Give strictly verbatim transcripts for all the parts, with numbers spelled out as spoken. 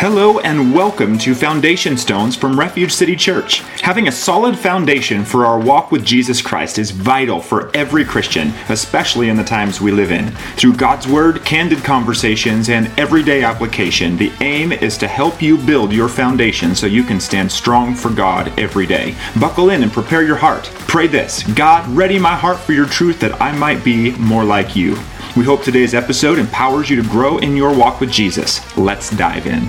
Hello and welcome to Foundation Stones from Refuge City Church. Having a solid foundation for our walk with Jesus Christ is vital for every Christian, especially in the times we live in. Through God's Word, candid conversations, and everyday application, the aim is to help you build your foundation so you can stand strong for God every day. Buckle in and prepare your heart. Pray this: God, ready my heart for your truth that I might be more like you. We hope today's episode empowers you to grow in your walk with Jesus. Let's dive in.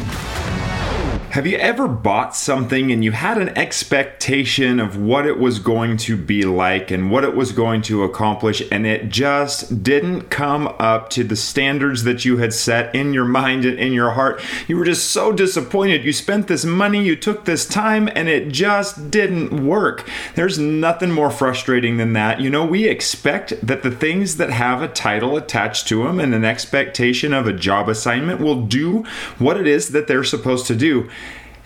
Have you ever bought something and you had an expectation of what it was going to be like and what it was going to accomplish, and it just didn't come up to the standards that you had set in your mind and in your heart? You were just so disappointed. You spent this money, you took this time, and it just didn't work. There's nothing more frustrating than that. You know, we expect that the things that have a title attached to them and an expectation of a job assignment will do what it is that they're supposed to do.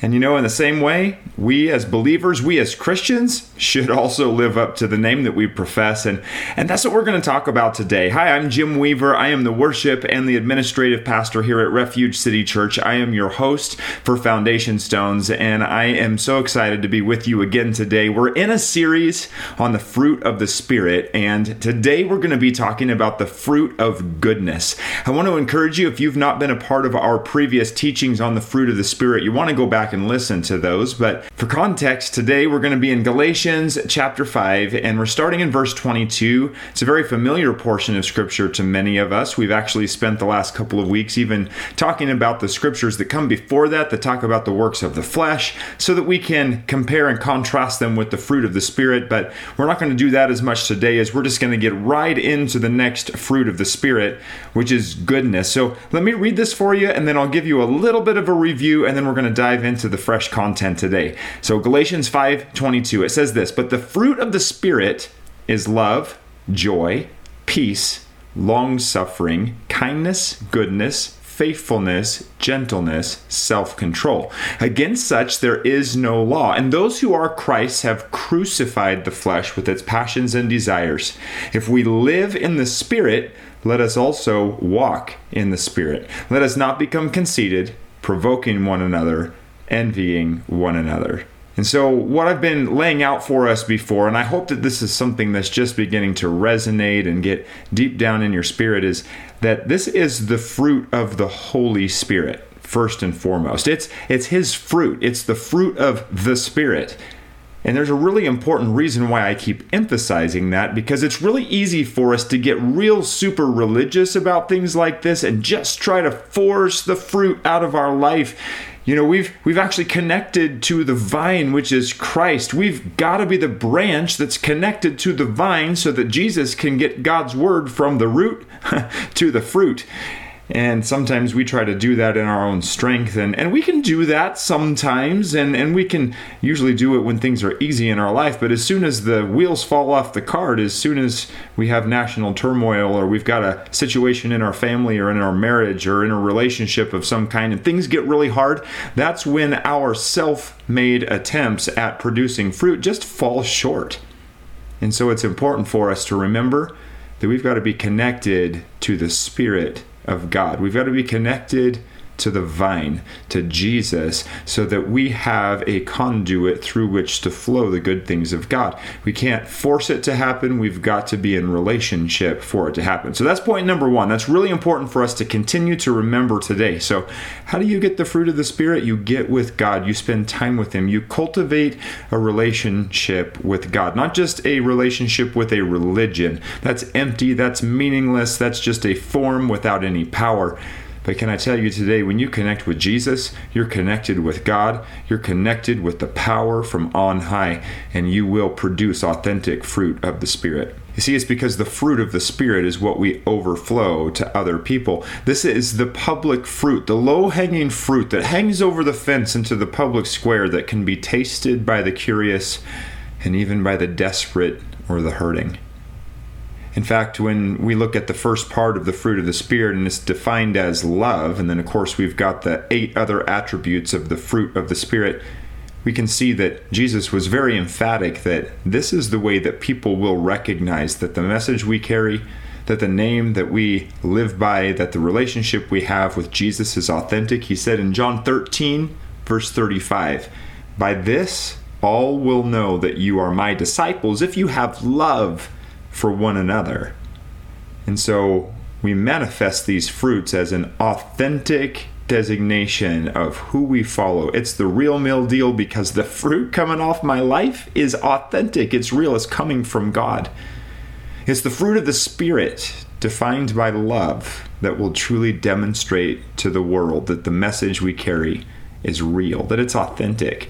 And you know, in the same way, we as believers, we as Christians should also live up to the name that we profess. And, and that's what we're going to talk about today. Hi, I'm Jim Weaver. I am the worship and the administrative pastor here at Refuge City Church. I am your host for Foundation Stones, and I am so excited to be with you again today. We're in a series on the fruit of the Spirit, and today we're going to be talking about the fruit of goodness. I want to encourage you, if you've not been a part of our previous teachings on the fruit of the Spirit, you want to go back and listen to those. But for context, today we're going to be in Galatians chapter five, and we're starting in verse twenty-two. It's a very familiar portion of Scripture to many of us. We've actually spent the last couple of weeks even talking about the Scriptures that come before that, that talk about the works of the flesh, so that we can compare and contrast them with the fruit of the Spirit. But we're not going to do that as much today, as we're just going to get right into the next fruit of the Spirit, which is goodness. So let me read this for you, and then I'll give you a little bit of a review, and then we're going to dive into to the fresh content today. So Galatians five twenty-two, it says this: "But the fruit of the Spirit is love, joy, peace, long-suffering, kindness, goodness, faithfulness, gentleness, self-control. Against such there is no law. And those who are Christ's have crucified the flesh with its passions and desires. If we live in the Spirit, let us also walk in the Spirit. Let us not become conceited, provoking one another, envying one another." And so what I've been laying out for us before, and I hope that this is something that's just beginning to resonate and get deep down in your spirit, is that this is the fruit of the Holy Spirit, first and foremost. It's it's His fruit. It's the fruit of the Spirit. And there's a really important reason why I keep emphasizing that, because it's really easy for us to get real super religious about things like this and just try to force the fruit out of our life. You know, we've we've actually connected to the vine, which is Christ. We've got to be the branch that's connected to the vine so that Jesus can get God's word from the root to the fruit. And sometimes we try to do that in our own strength. And, and we can do that sometimes. And, and we can usually do it when things are easy in our life. But as soon as the wheels fall off the cart, as soon as we have national turmoil, or we've got a situation in our family or in our marriage or in a relationship of some kind, and things get really hard, that's when our self-made attempts at producing fruit just fall short. And so it's important for us to remember that we've got to be connected to the Spirit of God. We've got to be connected to the vine, to Jesus, so that we have a conduit through which to flow the good things of God. We can't force it to happen. We've got to be in relationship for it to happen. So that's point number one. That's really important for us to continue to remember today. So how do you get the fruit of the Spirit? You get with God. You spend time with Him. You cultivate a relationship with God, not just a relationship with a religion. That's empty. That's meaningless. That's just a form without any power. But can I tell you today, when you connect with Jesus, you're connected with God, you're connected with the power from on high, and you will produce authentic fruit of the Spirit. You see, it's because the fruit of the Spirit is what we overflow to other people. This is the public fruit, the low-hanging fruit that hangs over the fence into the public square, that can be tasted by the curious and even by the desperate or the hurting. In fact, when we look at the first part of the fruit of the Spirit, and it's defined as love, and then of course we've got the eight other attributes of the fruit of the Spirit, we can see that Jesus was very emphatic that this is the way that people will recognize that the message we carry, that the name that we live by, that the relationship we have with Jesus is authentic. He said in John thirteen, verse thirty-five, "By this all will know that you are my disciples if you have love for one another." And so we manifest these fruits as an authentic designation of who we follow. It's the real meal deal because the fruit coming off my life is authentic. It's real. It's coming from God. It's the fruit of the Spirit defined by love that will truly demonstrate to the world that the message we carry is real, that it's authentic.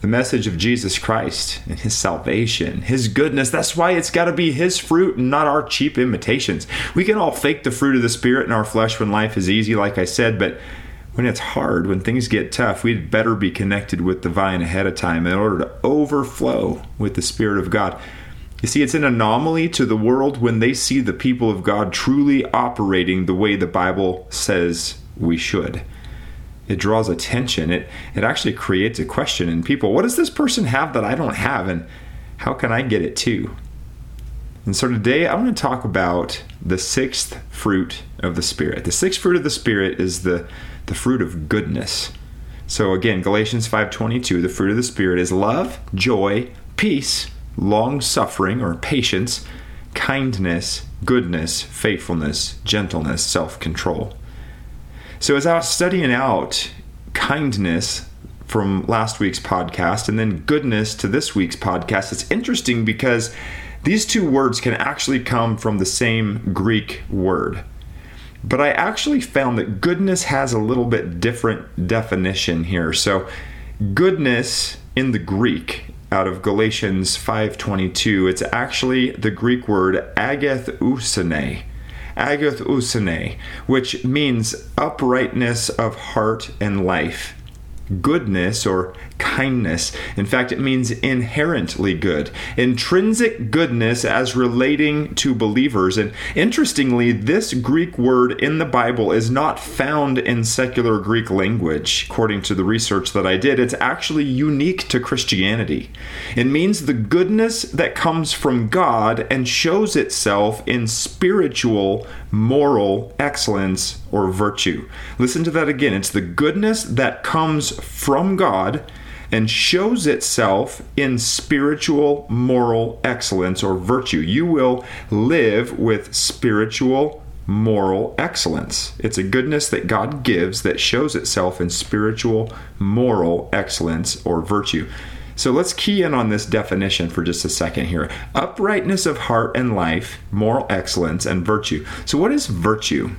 The message of Jesus Christ and his salvation, his goodness. That's why it's got to be his fruit and not our cheap imitations. We can all fake the fruit of the Spirit in our flesh when life is easy, like I said, but when it's hard, when things get tough, we'd better be connected with the vine ahead of time in order to overflow with the Spirit of God. You see, it's an anomaly to the world when they see the people of God truly operating the way the Bible says we should. It draws attention. It it actually creates a question in people. What does this person have that I don't have, and how can I get it too? And so today I want to talk about the sixth fruit of the Spirit. The sixth fruit of the Spirit is the, the fruit of goodness. So again, Galatians five twenty-two, the fruit of the Spirit is love, joy, peace, long-suffering or patience, kindness, goodness, faithfulness, gentleness, self-control. So as I was studying out kindness from last week's podcast and then goodness to this week's podcast, it's interesting because these two words can actually come from the same Greek word. But I actually found that goodness has a little bit different definition here. So goodness in the Greek out of Galatians five twenty-two, it's actually the Greek word agathousene. Agathousene, which means uprightness of heart and life, goodness or kindness. In fact, it means inherently good, intrinsic goodness as relating to believers. And interestingly, this Greek word in the Bible is not found in secular Greek language. According to the research that I did, it's actually unique to Christianity. It means the goodness that comes from God and shows itself in spiritual, moral excellence or virtue. Listen to that again. It's the goodness that comes from God and shows itself in spiritual, moral excellence or virtue. You will live with spiritual, moral excellence. It's a goodness that God gives that shows itself in spiritual, moral excellence or virtue. So let's key in on this definition for just a second here. Uprightness of heart and life, moral excellence, and virtue. So what is virtue?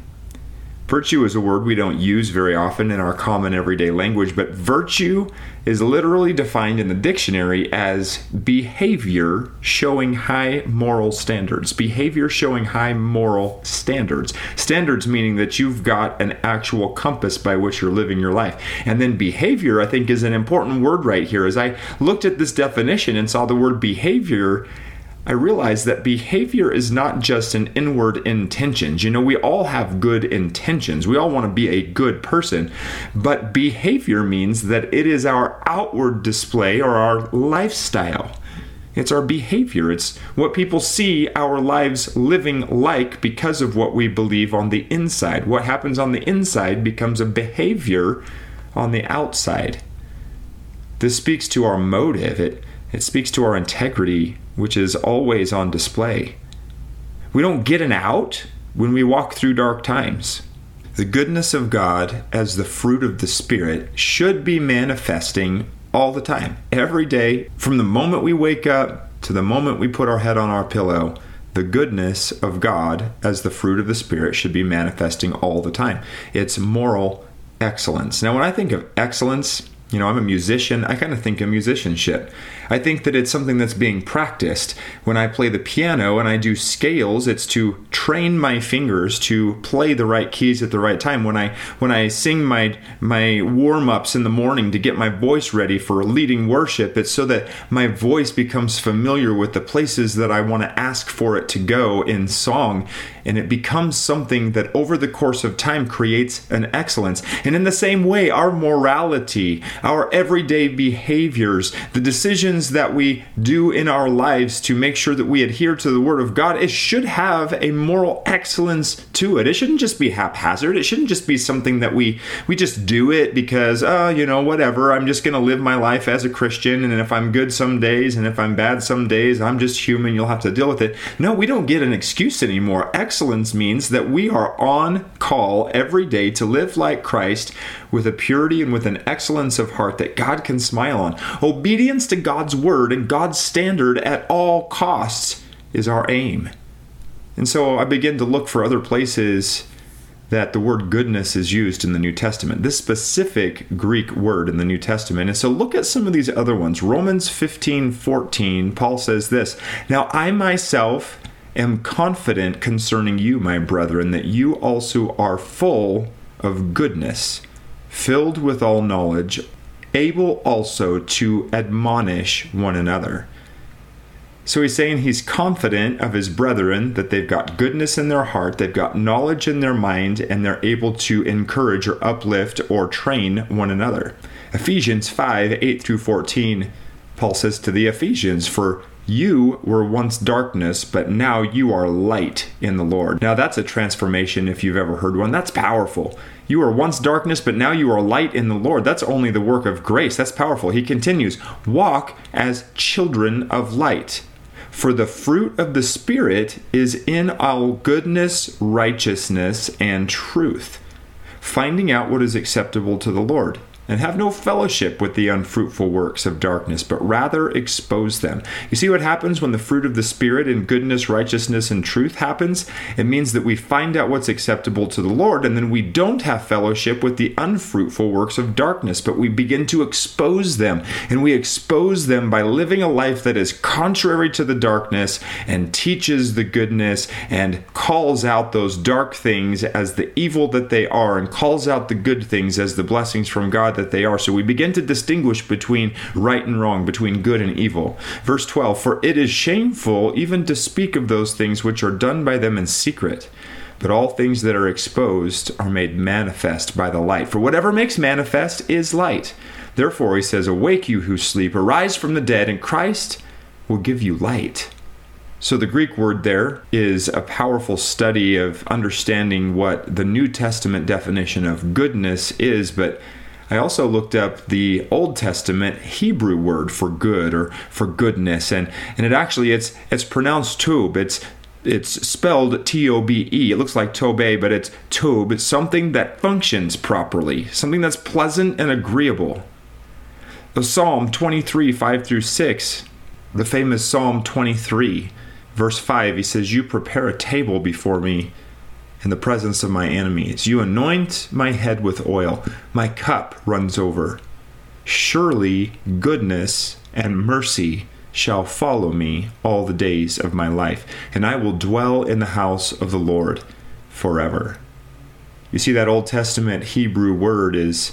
Virtue is a word we don't use very often in our common everyday language, but virtue is literally defined in the dictionary as behavior showing high moral standards. Behavior showing high moral standards. Standards meaning that you've got an actual compass by which you're living your life. And then behavior, I think, is an important word right here. As I looked at this definition and saw the word behavior, I realize that behavior is not just an inward intentions. You know, we all have good intentions. We all want to be a good person, but behavior means that it is our outward display or our lifestyle. It's our behavior. It's what people see our lives living like because of what we believe on the inside. What happens on the inside becomes a behavior on the outside. This speaks to our motive. It It speaks to our integrity, which is always on display. We don't get an out when we walk through dark times. The goodness of God as the fruit of the Spirit should be manifesting all the time, every day, from the moment we wake up to the moment we put our head on our pillow. The goodness of God as the fruit of the Spirit should be manifesting all the time. It's moral excellence. Now, when I think of excellence, you know, I'm a musician. I kind of think of musicianship. I think that it's something that's being practiced. When I play the piano and I do scales, it's to train my fingers to play the right keys at the right time. When I when I sing my my warm-ups in the morning to get my voice ready for leading worship, it's so that my voice becomes familiar with the places that I want to ask for it to go in song. And it becomes something that over the course of time creates an excellence. And in the same way, our morality, our everyday behaviors, the decisions that we do in our lives to make sure that we adhere to the Word of God, it should have a moral excellence to it. It shouldn't just be haphazard. It shouldn't just be something that we, we just do it because, oh, you know, whatever, I'm just going to live my life as a Christian, and if I'm good some days and if I'm bad some days, I'm just human, you'll have to deal with it. No, we don't get an excuse anymore. Excellence means that we are on call every day to live like Christ with a purity and with an excellence of heart that God can smile on. Obedience to God's word and God's standard at all costs is our aim. And so I begin to look for other places that the word goodness is used in the New Testament, this specific Greek word in the New Testament. And so look at some of these other ones. Romans fifteen fourteen, Paul says this, "Now I myself am confident concerning you, my brethren, that you also are full of goodness, filled with all knowledge, able also to admonish one another." So he's saying he's confident of his brethren that they've got goodness in their heart, they've got knowledge in their mind, and they're able to encourage or uplift or train one another. Ephesians five eight through fourteen, Paul says to the Ephesians, "For you were once darkness, but now you are light in the Lord." Now that's a transformation if you've ever heard one. That's powerful. You were once darkness, but now you are light in the Lord. That's only the work of grace. That's powerful. He continues, "Walk as children of light, for the fruit of the Spirit is in all goodness, righteousness, and truth, finding out what is acceptable to the Lord. And have no fellowship with the unfruitful works of darkness, but rather expose them." You see what happens when the fruit of the Spirit in goodness, righteousness, and truth happens? It means that we find out what's acceptable to the Lord, and then we don't have fellowship with the unfruitful works of darkness, but we begin to expose them. And we expose them by living a life that is contrary to the darkness and teaches the goodness and calls out those dark things as the evil that they are and calls out the good things as the blessings from God that they are. So we begin to distinguish between right and wrong, between good and evil. Verse twelve, "For it is shameful even to speak of those things which are done by them in secret. But all things that are exposed are made manifest by the light. For whatever makes manifest is light. Therefore," he says, "awake you who sleep, arise from the dead, and Christ will give you light." So the Greek word there is a powerful study of understanding what the New Testament definition of goodness is, but I also looked up the Old Testament Hebrew word for good or for goodness, and, and it actually, it's it's pronounced tub. It's it's spelled T O B E. It looks like tobe, but it's tub. It's something that functions properly, something that's pleasant and agreeable. The Psalm twenty-three, five through six, the famous Psalm twenty-three, verse five, he says, "You prepare a table before me in the presence of my enemies. You anoint my head with oil. My cup runs over. Surely goodness and mercy shall follow me all the days of my life, and I will dwell in the house of the Lord forever." You see, that Old Testament Hebrew word is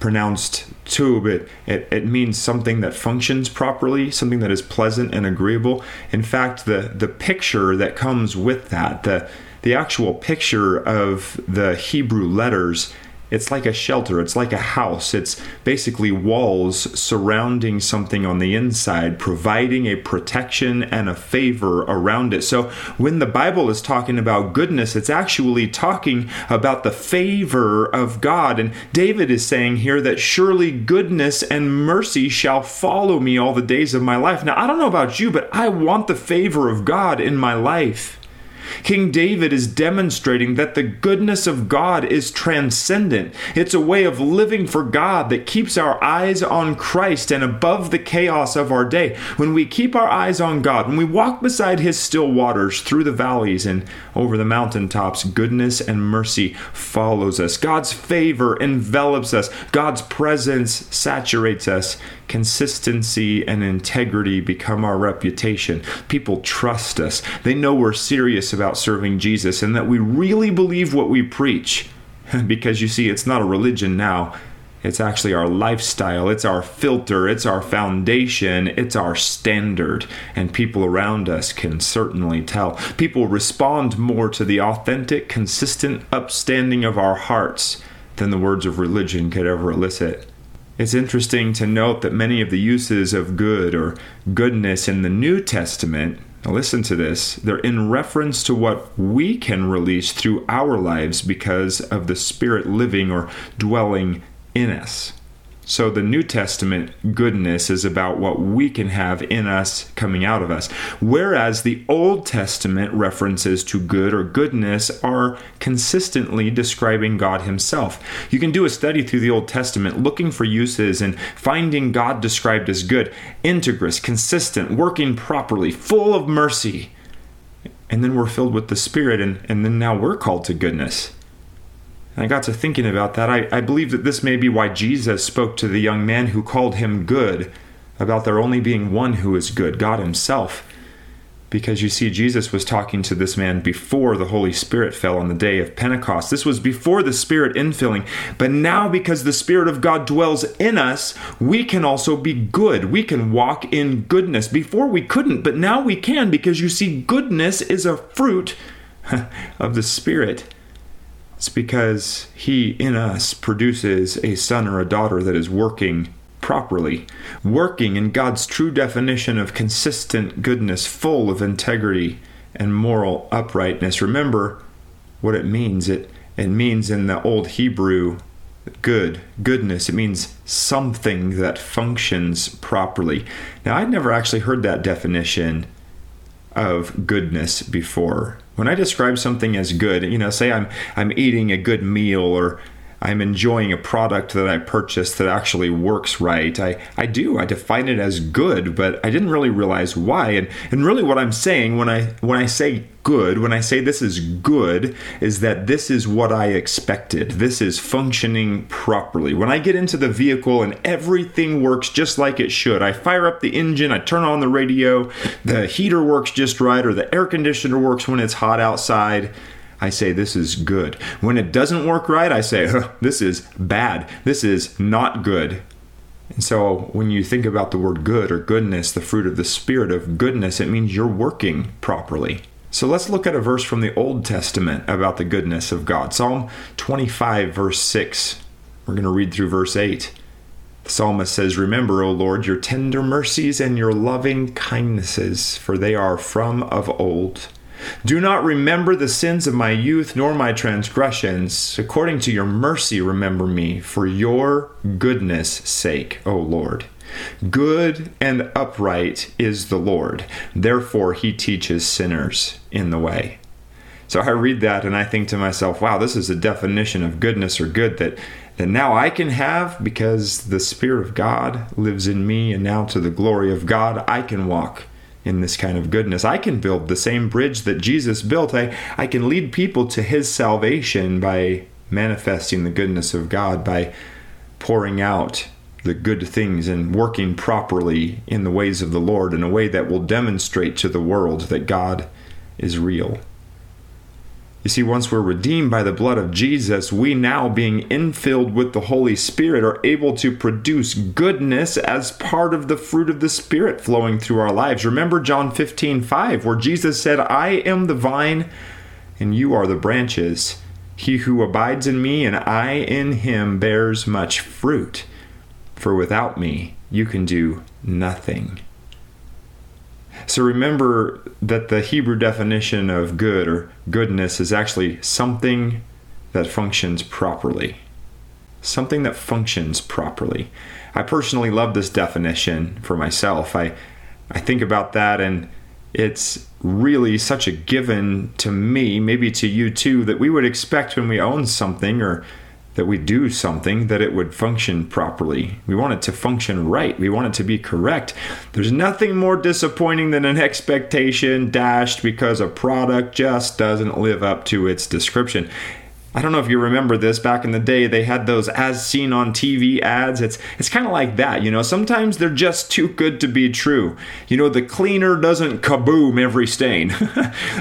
pronounced tub. It, it, it means something that functions properly, something that is pleasant and agreeable. In fact, the, the picture that comes with that, the The actual picture of the Hebrew letters, it's like a shelter. It's like a house. It's basically walls surrounding something on the inside, providing a protection and a favor around it. So when the Bible is talking about goodness, it's actually talking about the favor of God. And David is saying here that surely goodness and mercy shall follow me all the days of my life. Now, I don't know about you, but I want the favor of God in my life. King David is demonstrating that the goodness of God is transcendent. It's a way of living for God that keeps our eyes on Christ and above the chaos of our day. When we keep our eyes on God, when we walk beside his still waters through the valleys and over the mountaintops, goodness and mercy follows us. God's favor envelops us. God's presence saturates us. Consistency and integrity become our reputation. People trust us. They know we're serious about serving Jesus and that we really believe what we preach. Because you see, it's not a religion now. It's actually our lifestyle. It's our filter. It's our foundation. It's our standard. And people around us can certainly tell. People respond more to the authentic, consistent upstanding of our hearts than the words of religion could ever elicit. It's interesting to note that many of the uses of good or goodness in the New Testament, now listen to this, they're in reference to what we can release through our lives because of the Spirit living or dwelling in us. So the New Testament goodness is about what we can have in us coming out of us, whereas the Old Testament references to good or goodness are consistently describing God himself. You can do a study through the Old Testament looking for uses and finding God described as good, integrous, consistent, working properly, full of mercy. And then we're filled with the Spirit, and, and then now we're called to goodness. And I got to thinking about that. I, I believe that this may be why Jesus spoke to the young man who called him good about there only being one who is good, God himself. Because you see, Jesus was talking to this man before the Holy Spirit fell on the day of Pentecost. This was before the Spirit infilling. But now, because the Spirit of God dwells in us, we can also be good. We can walk in goodness. Before we couldn't, but now we can, because you see, goodness is a fruit of the Spirit. It's because he in us produces a son or a daughter that is working properly, working in God's true definition of consistent goodness, full of integrity and moral uprightness. Remember what it means. It, it means in the old Hebrew, good, goodness. It means something that functions properly. Now, I'd never actually heard that definition of goodness before. When I describe something as good, you know, say I'm I'm eating a good meal, or I'm enjoying a product that I purchased that actually works right, I, I do. I define it as good, but I didn't really realize why. And and really what I'm saying when I when I say good, when I say this is good, is that this is what I expected. This is functioning properly. When I get into the vehicle and everything works just like it should, I fire up the engine, I turn on the radio, the heater works just right, or the air conditioner works when it's hot outside, I say, this is good. When it doesn't work right, I say, huh, this is bad. This is not good. And so when you think about the word good or goodness, the fruit of the Spirit of goodness, it means you're working properly. So let's look at a verse from the Old Testament about the goodness of God. Psalm twenty-five, verse six. We're going to read through verse eight. The psalmist says, "Remember, O Lord, your tender mercies and your loving kindnesses, for they are from of old. Do not remember the sins of my youth, nor my transgressions. According to your mercy, remember me, for your goodness' sake, O Lord. Good and upright is the Lord. Therefore, he teaches sinners in the way." So I read that and I think to myself, wow, this is a definition of goodness or good that, that now I can have because the Spirit of God lives in me, and now to the glory of God, I can walk in this kind of goodness. I can build the same bridge that Jesus built. I, I can lead people to his salvation by manifesting the goodness of God, by pouring out the good things and working properly in the ways of the Lord in a way that will demonstrate to the world that God is real. You see, once we're redeemed by the blood of Jesus, we now, being infilled with the Holy Spirit, are able to produce goodness as part of the fruit of the Spirit flowing through our lives. Remember John fifteen five, where Jesus said, "I am the vine, and you are the branches. He who abides in me and I in him bears much fruit, for without me you can do nothing." So remember that the Hebrew definition of good or goodness is actually something that functions properly. Something that functions properly. I personally love this definition for myself. I, I think about that, and it's really such a given to me, maybe to you too, that we would expect when we own something or that we do something, that it would function properly. We want it to function right. We want it to be correct. There's nothing more disappointing than an expectation dashed because a product just doesn't live up to its description. I don't know if you remember this. Back in the day, they had those as seen on T V ads. It's it's kind of like that, you know. Sometimes they're just too good to be true. You know, the cleaner doesn't kaboom every stain.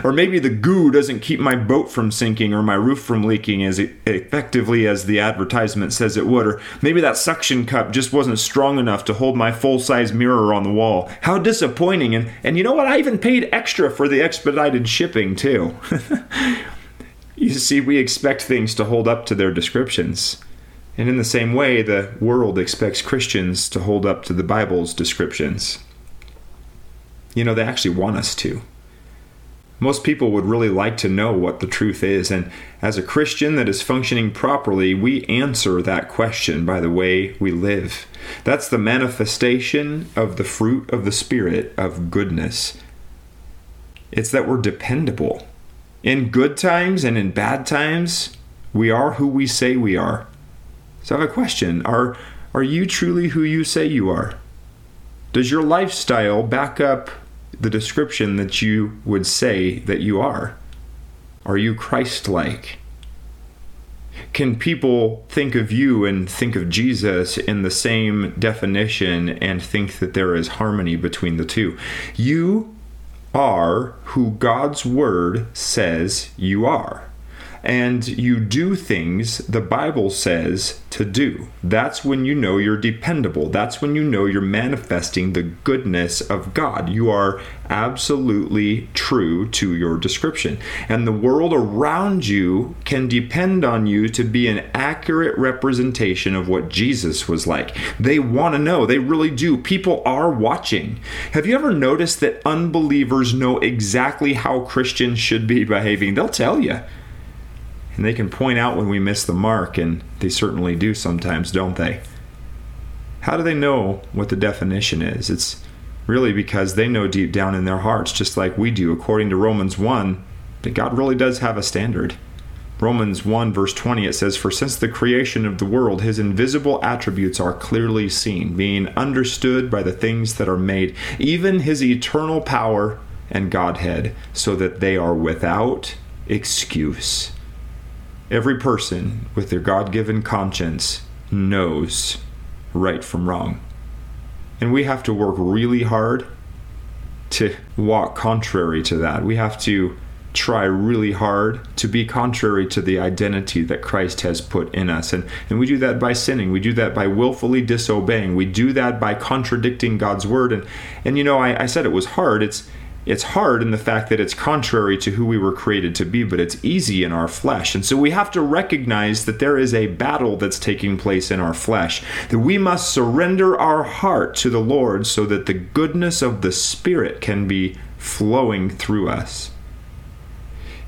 Or maybe the goo doesn't keep my boat from sinking or my roof from leaking as effectively as the advertisement says it would. Or maybe that suction cup just wasn't strong enough to hold my full-size mirror on the wall. How disappointing. And, and you know what? I even paid extra for the expedited shipping, too. You see, we expect things to hold up to their descriptions. And in the same way, the world expects Christians to hold up to the Bible's descriptions. You know, they actually want us to. Most people would really like to know what the truth is, and as a Christian that is functioning properly, we answer that question by the way we live. That's the manifestation of the fruit of the Spirit of goodness. It's that we're dependable. In good times and in bad times, we are who we say we are. So I have a question. Are, are you truly who you say you are? Does your lifestyle back up the description that you would say that you are? Are you Christ-like? Can people think of you and think of Jesus in the same definition and think that there is harmony between the two? You are who God's Word says you are, and you do things the Bible says to do. That's when you know you're dependable. That's when you know you're manifesting the goodness of God. You are absolutely true to your description. And the world around you can depend on you to be an accurate representation of what Jesus was like. They want to know. They really do. People are watching. Have you ever noticed that unbelievers know exactly how Christians should be behaving? They'll tell you. And they can point out when we miss the mark, and they certainly do sometimes, don't they? How do they know what the definition is? It's really because they know deep down in their hearts, just like we do, according to Romans one, that God really does have a standard. Romans one, verse twenty, it says, "For since the creation of the world, his invisible attributes are clearly seen, being understood by the things that are made, even his eternal power and Godhead, so that they are without excuse." Every person with their God-given conscience knows right from wrong. And we have to work really hard to walk contrary to that. We have to try really hard to be contrary to the identity that Christ has put in us. And, and we do that by sinning. We do that by willfully disobeying. We do that by contradicting God's word. And, and you know, I, I said it was hard. It's It's hard in the fact that it's contrary to who we were created to be, but it's easy in our flesh. And so we have to recognize that there is a battle that's taking place in our flesh, that we must surrender our heart to the Lord so that the goodness of the Spirit can be flowing through us.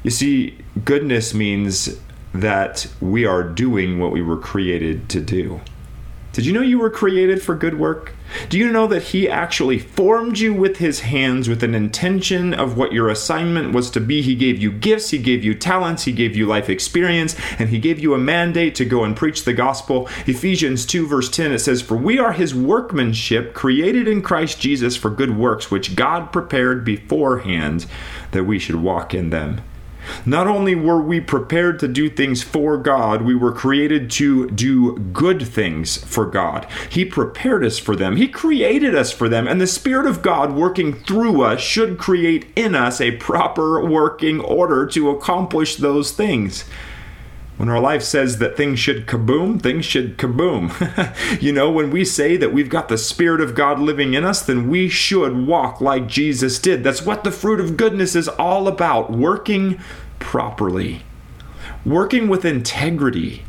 You see, goodness means that we are doing what we were created to do. Did you know you were created for good work? Do you know that he actually formed you with his hands with an intention of what your assignment was to be? He gave you gifts, he gave you talents, he gave you life experience, and he gave you a mandate to go and preach the gospel. Ephesians two verse ten, it says, "For we are his workmanship, created in Christ Jesus for good works, which God prepared beforehand that we should walk in them." Not only were we prepared to do things for God, we were created to do good things for God. He prepared us for them. He created us for them. And the Spirit of God working through us should create in us a proper working order to accomplish those things. When our life says that things should kaboom, things should kaboom. You know, when we say that we've got the Spirit of God living in us, then we should walk like Jesus did. That's what the fruit of goodness is all about, working properly, working with integrity.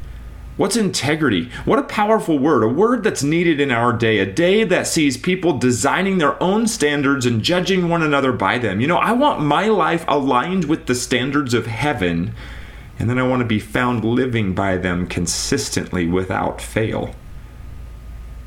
What's integrity? What a powerful word, a word that's needed in our day, a day that sees people designing their own standards and judging one another by them. You know, I want my life aligned with the standards of heaven, and then I want to be found living by them consistently without fail.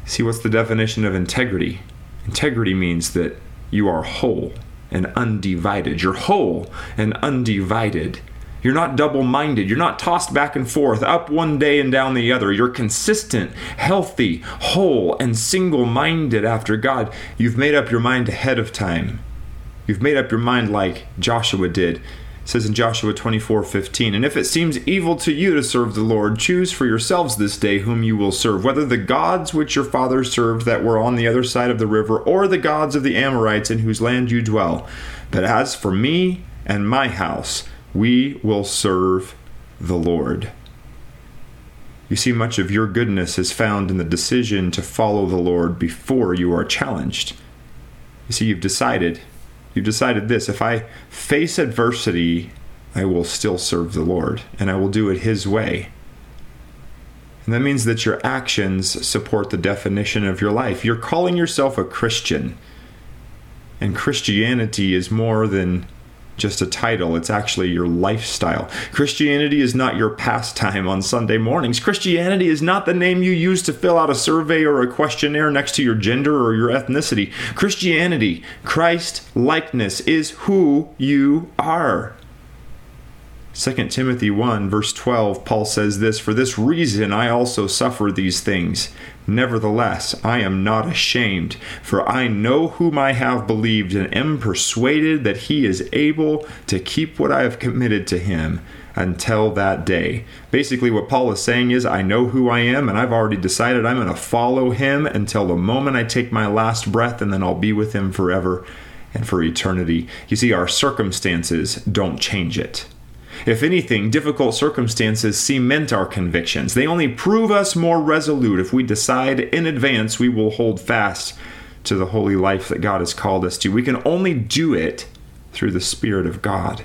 See, what's the definition of integrity? Integrity means that you are whole and undivided. You're whole and undivided. You're not double-minded. You're not tossed back and forth, up one day and down the other. You're consistent, healthy, whole, and single-minded after God. You've made up your mind ahead of time. You've made up your mind like Joshua did. It says in Joshua twenty-four fifteen, "And if it seems evil to you to serve the Lord, choose for yourselves this day whom you will serve, whether the gods which your fathers served that were on the other side of the river, or the gods of the Amorites in whose land you dwell. But as for me and my house, we will serve the Lord." You see, much of your goodness is found in the decision to follow the Lord before you are challenged. You see, you've decided. You've decided this: if I face adversity, I will still serve the Lord, and I will do it his way. And that means that your actions support the definition of your life. You're calling yourself a Christian. And Christianity is more than just a title. It's actually your lifestyle. Christianity is not your pastime on Sunday mornings. Christianity is not the name you use to fill out a survey or a questionnaire next to your gender or your ethnicity. Christianity, Christ likeness, is who you are. Second Timothy one, verse twelve, Paul says this, "For this reason I also suffer these things. Nevertheless, I am not ashamed, for I know whom I have believed and am persuaded that he is able to keep what I have committed to him until that day." Basically, what Paul is saying is, I know who I am, and I've already decided I'm going to follow him until the moment I take my last breath, and then I'll be with him forever and for eternity. You see, our circumstances don't change it. If anything, difficult circumstances cement our convictions. They only prove us more resolute if we decide in advance we will hold fast to the holy life that God has called us to. We can only do it through the Spirit of God.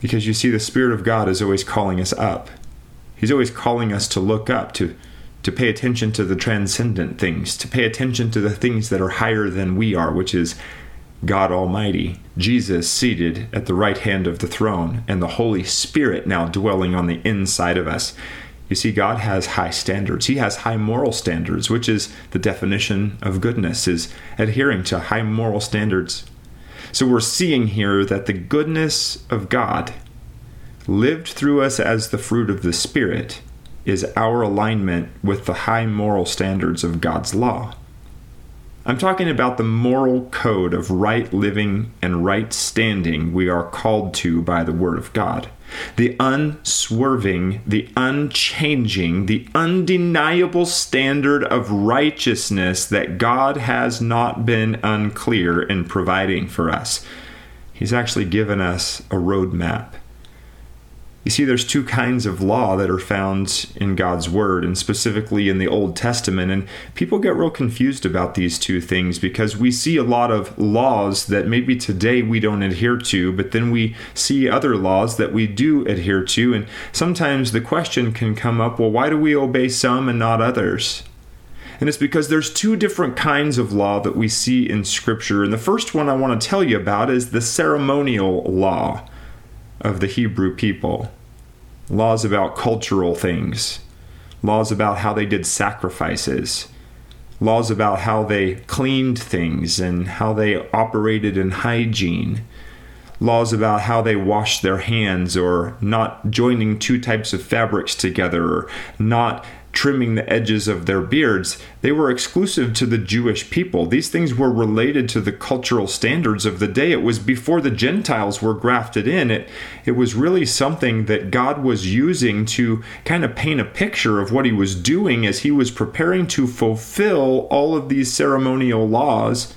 Because you see, the Spirit of God is always calling us up. He's always calling us to look up, to, to pay attention to the transcendent things, to pay attention to the things that are higher than we are, which is God Almighty, Jesus seated at the right hand of the throne, and the Holy Spirit now dwelling on the inside of us. You see, God has high standards. He has high moral standards, which is the definition of goodness, is adhering to high moral standards. So we're seeing here that the goodness of God, lived through us as the fruit of the Spirit, is our alignment with the high moral standards of God's law. I'm talking about the moral code of right living and right standing we are called to by the Word of God. The unswerving, the unchanging, the undeniable standard of righteousness that God has not been unclear in providing for us. He's actually given us a roadmap. You see, there's two kinds of law that are found in God's Word, and specifically in the Old Testament. And people get real confused about these two things because we see a lot of laws that maybe today we don't adhere to, but then we see other laws that we do adhere to. And sometimes the question can come up, well, why do we obey some and not others? And it's because there's two different kinds of law that we see in Scripture. And the first one I want to tell you about is the ceremonial law of the Hebrew people. Laws about cultural things. Laws about how they did sacrifices. Laws about how they cleaned things and how they operated in hygiene. Laws about how they washed their hands, or not joining two types of fabrics together, or not trimming the edges of their beards. They were exclusive to the Jewish people. These things were related to the cultural standards of the day. It was before the Gentiles were grafted in. It, it was really something that God was using to kind of paint a picture of what he was doing as he was preparing to fulfill all of these ceremonial laws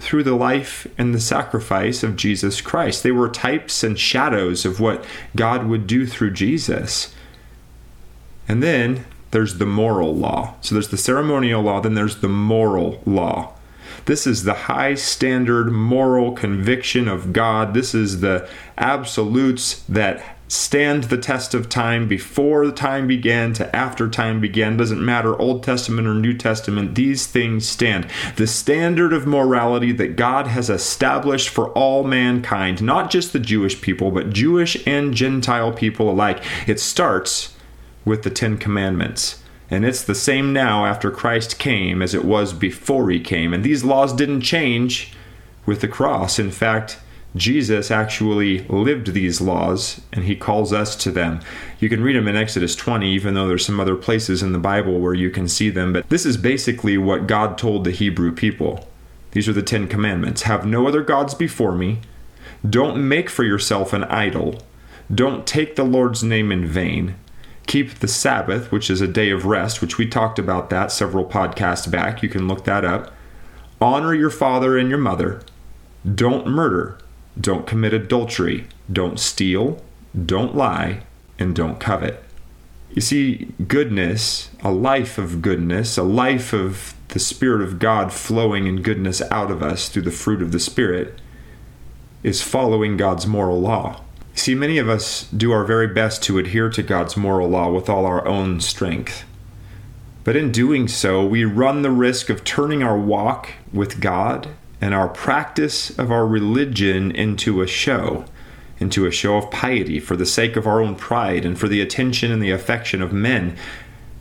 through the life and the sacrifice of Jesus Christ. They were types and shadows of what God would do through Jesus. And then there's the moral law. So there's the ceremonial law, then there's the moral law. This is the high standard moral conviction of God. This is the absolutes that stand the test of time, before the time began to after time began. Doesn't matter, Old Testament or New Testament, these things stand. The standard of morality that God has established for all mankind, not just the Jewish people, but Jewish and Gentile people alike. It starts with the Ten Commandments. And it's the same now after Christ came as it was before he came. And these laws didn't change with the cross. In fact, Jesus actually lived these laws, and he calls us to them. You can read them in Exodus twenty, even though there's some other places in the Bible where you can see them. But this is basically what God told the Hebrew people. These are the Ten Commandments. Have no other gods before me. Don't make for yourself an idol. Don't take the Lord's name in vain. Keep the Sabbath, which is a day of rest, which we talked about that several podcasts back. You can look that up. Honor your father and your mother. Don't murder. Don't commit adultery. Don't steal. Don't lie. And don't covet. You see, goodness, a life of goodness, a life of the Spirit of God flowing in goodness out of us through the fruit of the Spirit, is following God's moral law. See, many of us do our very best to adhere to God's moral law with all our own strength. But in doing so, we run the risk of turning our walk with God and our practice of our religion into a show, into a show of piety for the sake of our own pride and for the attention and the affection of men.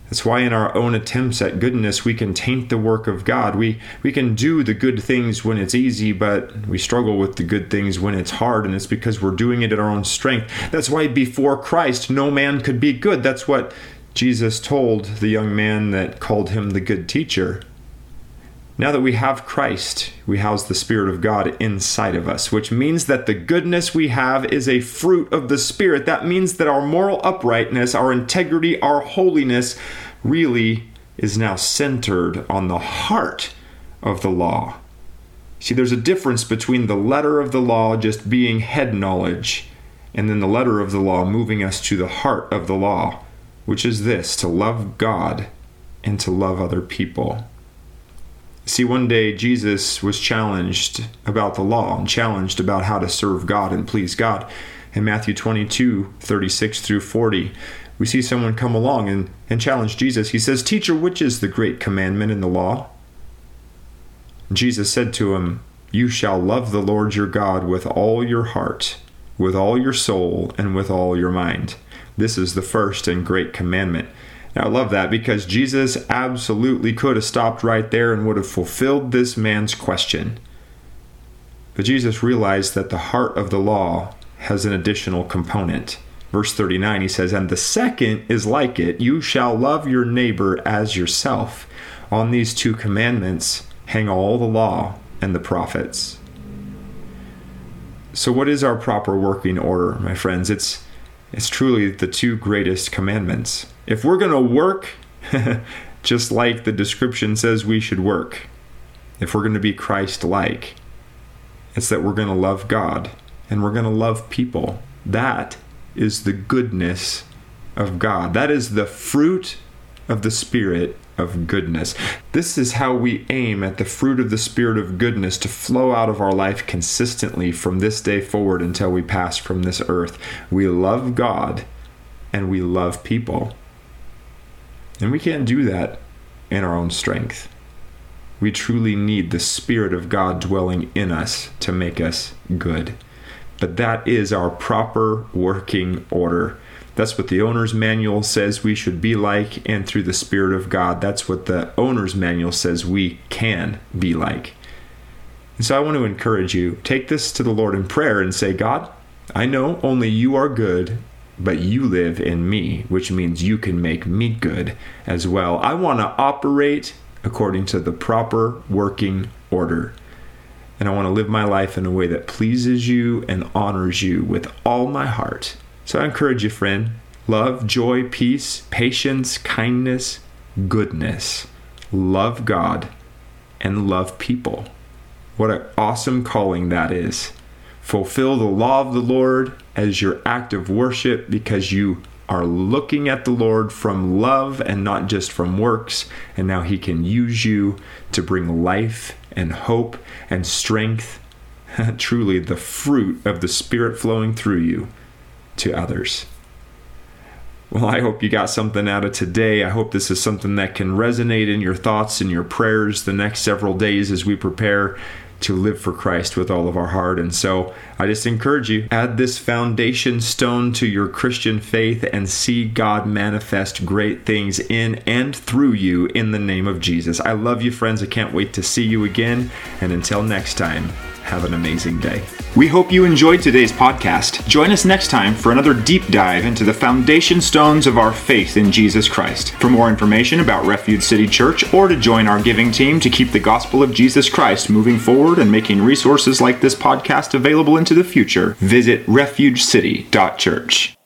That's why in our own attempts at goodness, we can taint the work of God. We we can do the good things when it's easy, but we struggle with the good things when it's hard, and it's because we're doing it in our own strength. That's why before Christ, no man could be good. That's what Jesus told the young man that called him the good teacher. Now that we have Christ, we house the Spirit of God inside of us, which means that the goodness we have is a fruit of the Spirit. That means that our moral uprightness, our integrity, our holiness really is now centered on the heart of the law. See, there's a difference between the letter of the law just being head knowledge and then the letter of the law moving us to the heart of the law, which is this, to love God and to love other people. See, one day Jesus was challenged about the law and challenged about how to serve God and please God. In Matthew twenty-two, thirty-six through forty, we see someone come along and, and challenge Jesus. He says, "Teacher, which is the great commandment in the law?" Jesus said to him, "You shall love the Lord your God with all your heart, with all your soul, and with all your mind. This is the first and great commandment." Now, I love that because Jesus absolutely could have stopped right there and would have fulfilled this man's question. But Jesus realized that the heart of the law has an additional component. Verse thirty-nine, he says, "And the second is like it. You shall love your neighbor as yourself. On these two commandments hang all the law and the prophets." So what is our proper working order, my friends? It's It's truly the two greatest commandments. If we're going to work, just like the description says we should work, if we're going to be Christ-like, it's that we're going to love God and we're going to love people. That is the goodness of God. That is the fruit of the Spirit of goodness. This is how we aim at the fruit of the Spirit of goodness to flow out of our life consistently from this day forward until we pass from this earth. We love God and we love people. And we can't do that in our own strength. We truly need the Spirit of God dwelling in us to make us good. But that is our proper working order. That's what the owner's manual says we should be like, and through the Spirit of God, that's what the owner's manual says we can be like. And so I want to encourage you, take this to the Lord in prayer and say, "God, I know only you are good, but you live in me, which means you can make me good as well. I want to operate according to the proper working order. And I want to live my life in a way that pleases you and honors you with all my heart." So I encourage you, friend, love, joy, peace, patience, kindness, goodness. Love God and love people. What an awesome calling that is. Fulfill the law of the Lord as your act of worship because you are looking at the Lord from love and not just from works. And now he can use you to bring life and hope and strength, truly the fruit of the Spirit flowing through you, to others. Well, I hope you got something out of today. I hope this is something that can resonate in your thoughts and your prayers the next several days as we prepare to live for Christ with all of our heart. And so I just encourage you, add this foundation stone to your Christian faith and see God manifest great things in and through you in the name of Jesus. I love you, friends. I can't wait to see you again. And until next time, have an amazing day. We hope you enjoyed today's podcast. Join us next time for another deep dive into the foundation stones of our faith in Jesus Christ. For more information about Refuge City Church or to join our giving team to keep the gospel of Jesus Christ moving forward and making resources like this podcast available into the future, visit refuge city dot church.